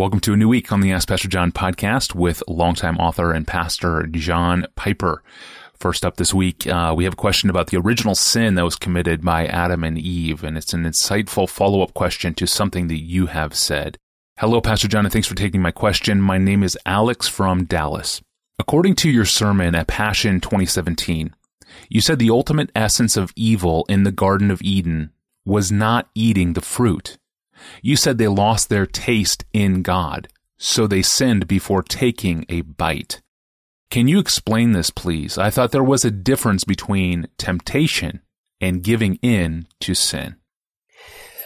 Welcome to a new week on the Ask Pastor John podcast with longtime author and pastor John Piper. First up this week, we have a question about the original sin that was committed by Adam and Eve, and it's an insightful follow-up question to something that you have said. Hello, Pastor John, and thanks for taking my question. My name is Alex from Dallas. According to your sermon at Passion 2017, you said the ultimate essence of evil in the Garden of Eden was not eating the fruit. You said they lost their taste in God, so they sinned before taking a bite. Can you explain this, please? I thought there was a difference between temptation and giving in to sin.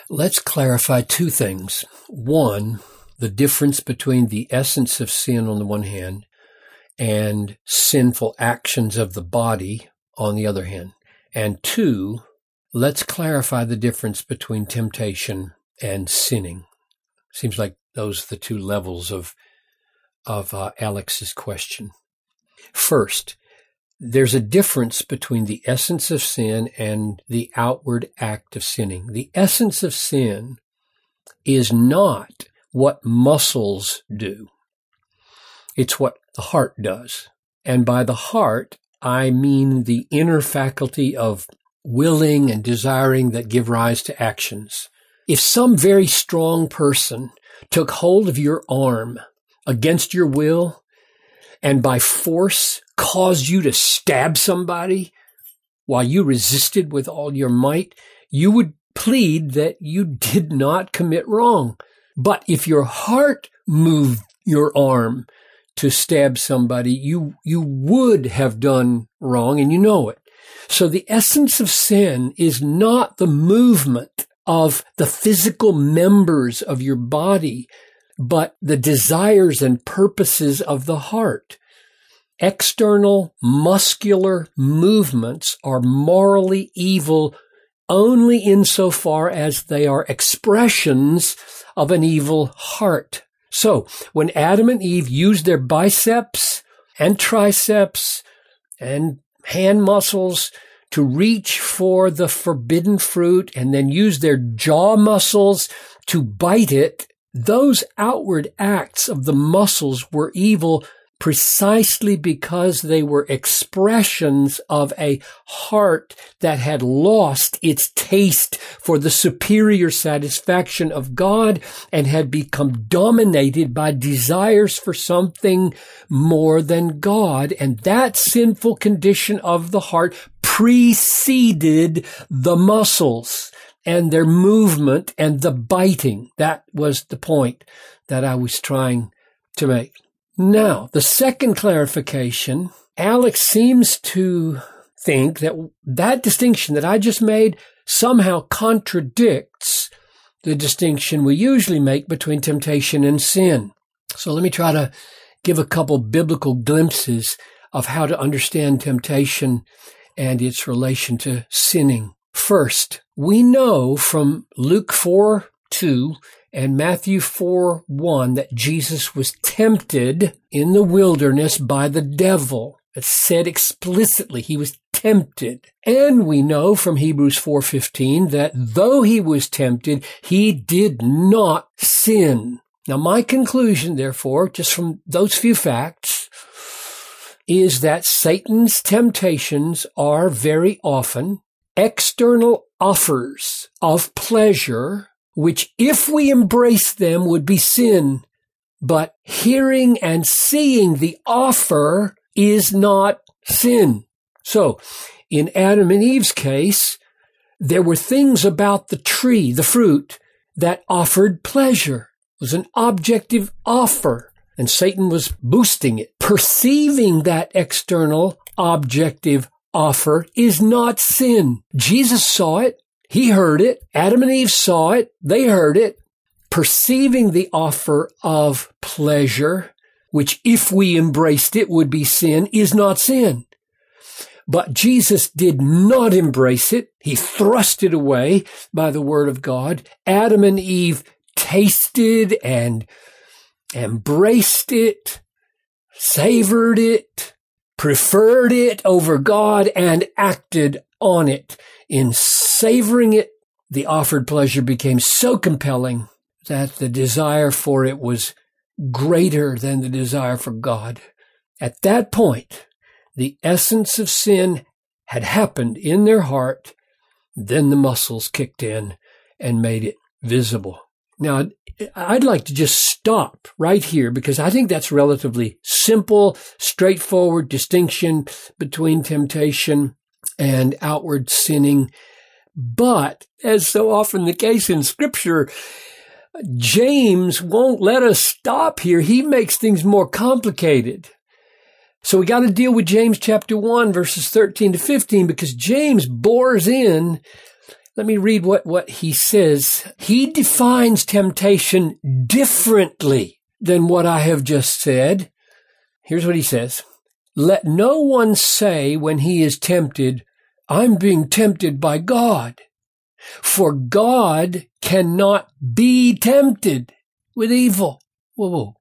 Let's clarify two things. One, the difference between the essence of sin on the one hand and sinful actions of the body on the other hand. And two, let's clarify the difference between temptation and sinning. Seems like those are the two levels of Alex's question. First, there's a difference between the essence of sin and the outward act of sinning. The essence of sin is not what muscles do. It's what the heart does. And by the heart, I mean the inner faculty of willing and desiring that give rise to actions. If some very strong person took hold of your arm against your will and by force caused you to stab somebody while you resisted with all your might, you would plead that you did not commit wrong. But if your heart moved your arm to stab somebody, you would have done wrong, and you know it. So the essence of sin is not the movement of the physical members of your body, but the desires and purposes of the heart. External muscular movements are morally evil only insofar as they are expressions of an evil heart. So when Adam and Eve used their biceps and triceps and hand muscles to reach for the forbidden fruit and then use their jaw muscles to bite it, those outward acts of the muscles were evil precisely because they were expressions of a heart that had lost its taste for the superior satisfaction of God and had become dominated by desires for something more than God. And that sinful condition of the heart preceded the muscles and their movement and the biting. That was the point that I was trying to make. Now, the second clarification, Alex seems to think that distinction that I just made somehow contradicts the distinction we usually make between temptation and sin. So let me try to give a couple biblical glimpses of how to understand temptation and its relation to sinning. First, we know from Luke 4:2 and Matthew 4:1 that Jesus was tempted in the wilderness by the devil. It's said explicitly he was tempted. And we know from Hebrews 4:15 that though he was tempted, he did not sin. Now, my conclusion, therefore, just from those few facts, is that Satan's temptations are very often external offers of pleasure, which if we embrace them would be sin. But hearing and seeing the offer is not sin. So in Adam and Eve's case, there were things about the tree, the fruit, that offered pleasure. It was an objective offer. And Satan was boosting it. Perceiving that external objective offer is not sin. Jesus saw it. He heard it. Adam and Eve saw it. They heard it. Perceiving the offer of pleasure, which if we embraced it would be sin, is not sin. But Jesus did not embrace it. He thrust it away by the word of God. Adam and Eve tasted and embraced it, savored it, preferred it over God, and acted on it. In savoring it, the offered pleasure became so compelling that the desire for it was greater than the desire for God. At that point, the essence of sin had happened in their heart. Then the muscles kicked in and made it visible. Now, I'd like to just stop right here because I think that's relatively simple, straightforward distinction between temptation and outward sinning. But as so often the case in Scripture, James won't let us stop here. He makes things more complicated. So we got to deal with James chapter 1, verses 13 to 15, because James bores in. Let me read what he says. He defines temptation differently than what I have just said. Here's what he says. Let no one say when he is tempted, I'm being tempted by God. For God cannot be tempted with evil. Whoa, whoa.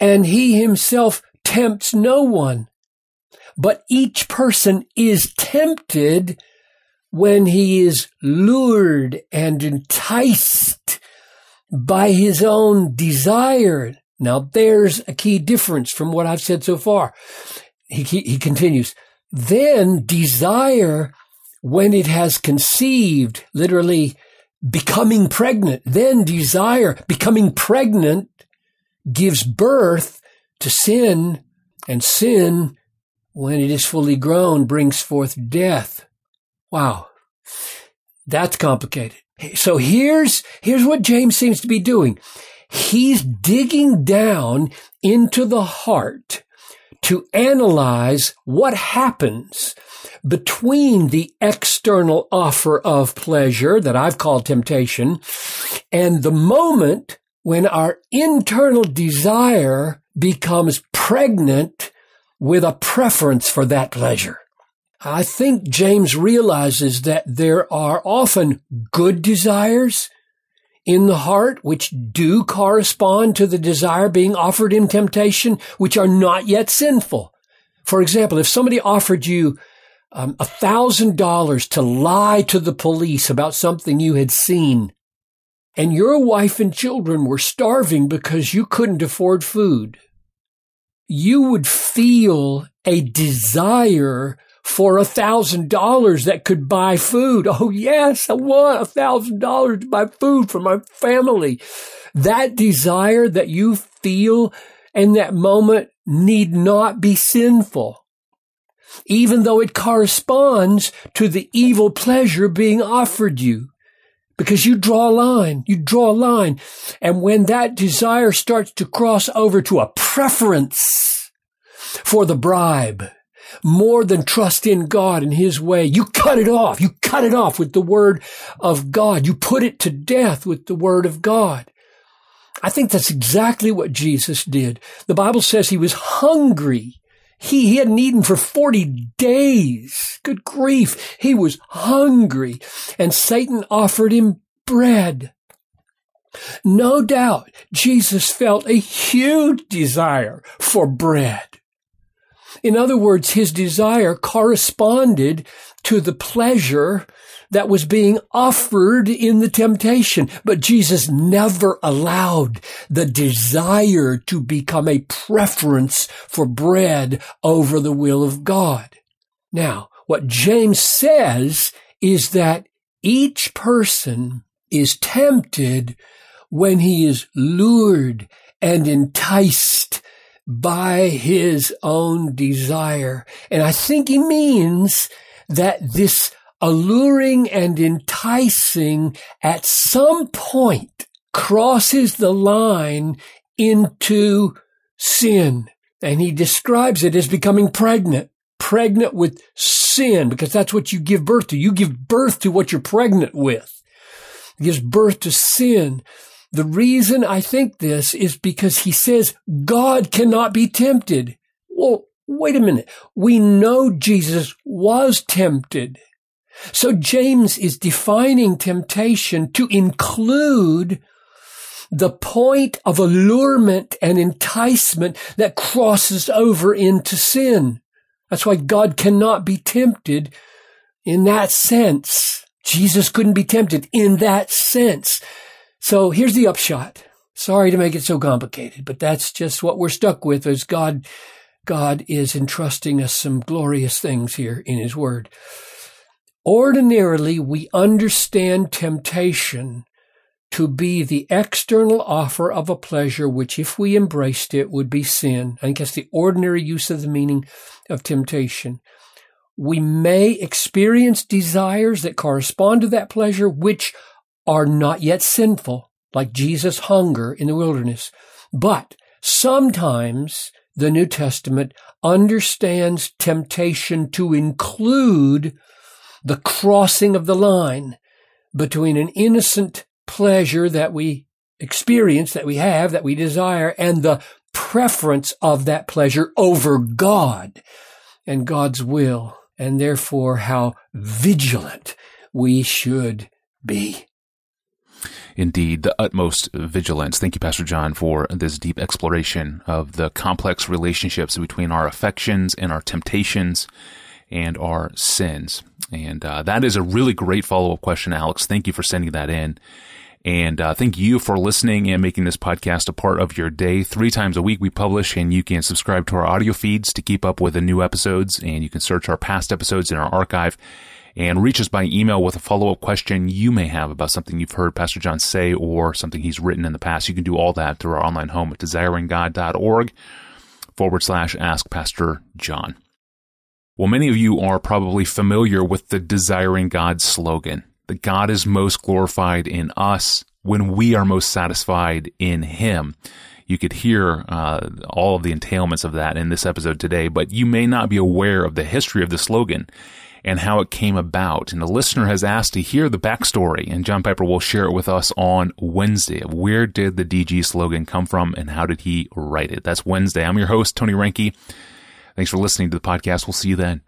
And he himself tempts no one. But each person is tempted when he is lured and enticed by his own desire. Now, there's a key difference from what I've said so far. He continues, then desire, when it has conceived, literally becoming pregnant, then desire, becoming pregnant, gives birth to sin, and sin, when it is fully grown, brings forth death. Wow, that's complicated. So here's what James seems to be doing. He's digging down into the heart to analyze what happens between the external offer of pleasure that I've called temptation and the moment when our internal desire becomes pregnant with a preference for that pleasure. I think James realizes that there are often good desires in the heart, which do correspond to the desire being offered in temptation, which are not yet sinful. For example, if somebody offered you $1,000 to lie to the police about something you had seen, and your wife and children were starving because you couldn't afford food, you would feel a desire for $1,000 that could buy food. Oh, yes, I want $1,000 to buy food for my family. That desire that you feel in that moment need not be sinful, even though it corresponds to the evil pleasure being offered you, because you draw a line. You draw a line. And when that desire starts to cross over to a preference for the bribe, more than trust in God and his way, you cut it off. You cut it off with the word of God. You put it to death with the word of God. I think that's exactly what Jesus did. The Bible says he was hungry. He hadn't eaten for 40 days. Good grief. He was hungry. And Satan offered him bread. No doubt, Jesus felt a huge desire for bread. In other words, his desire corresponded to the pleasure that was being offered in the temptation. But Jesus never allowed the desire to become a preference for bread over the will of God. Now, what James says is that each person is tempted when he is lured and enticed by his own desire. And I think he means that this alluring and enticing at some point crosses the line into sin. And he describes it as becoming pregnant with sin, because that's what you give birth to. You give birth to what you're pregnant with. It gives birth to sin. The reason I think this is because he says God cannot be tempted. Well, wait a minute. We know Jesus was tempted. So James is defining temptation to include the point of allurement and enticement that crosses over into sin. That's why God cannot be tempted in that sense. Jesus couldn't be tempted in that sense. So here's the upshot. Sorry to make it so complicated, but that's just what we're stuck with as God is entrusting us some glorious things here in His Word. Ordinarily, we understand temptation to be the external offer of a pleasure which, if we embraced it, would be sin. I think that's the ordinary use of the meaning of temptation. We may experience desires that correspond to that pleasure which are not yet sinful, like Jesus' hunger in the wilderness. But sometimes the New Testament understands temptation to include the crossing of the line between an innocent pleasure that we experience, that we have, that we desire, and the preference of that pleasure over God and God's will, and therefore how vigilant we should be. Indeed, the utmost vigilance. Thank you, Pastor John, for this deep exploration of the complex relationships between our affections and our temptations and our sins. And that is a really great follow-up question, Alex. Thank you for sending that in. And thank you for listening and making this podcast a part of your day. 3 times a week we publish, and you can subscribe to our audio feeds to keep up with the new episodes. And you can search our past episodes in our archive and reach us by email with a follow-up question you may have about something you've heard Pastor John say or something he's written in the past. You can do all that through our online home at desiringgod.org/Ask Pastor John. Well, many of you are probably familiar with the Desiring God slogan, that God is most glorified in us when we are most satisfied in Him. You could hear all of the entailments of that in this episode today, but you may not be aware of the history of the slogan and how it came about. And the listener has asked to hear the backstory, and John Piper will share it with us on Wednesday. Where did the DG slogan come from, and how did he write it? That's Wednesday. I'm your host, Tony Reinke. Thanks for listening to the podcast. We'll see you then.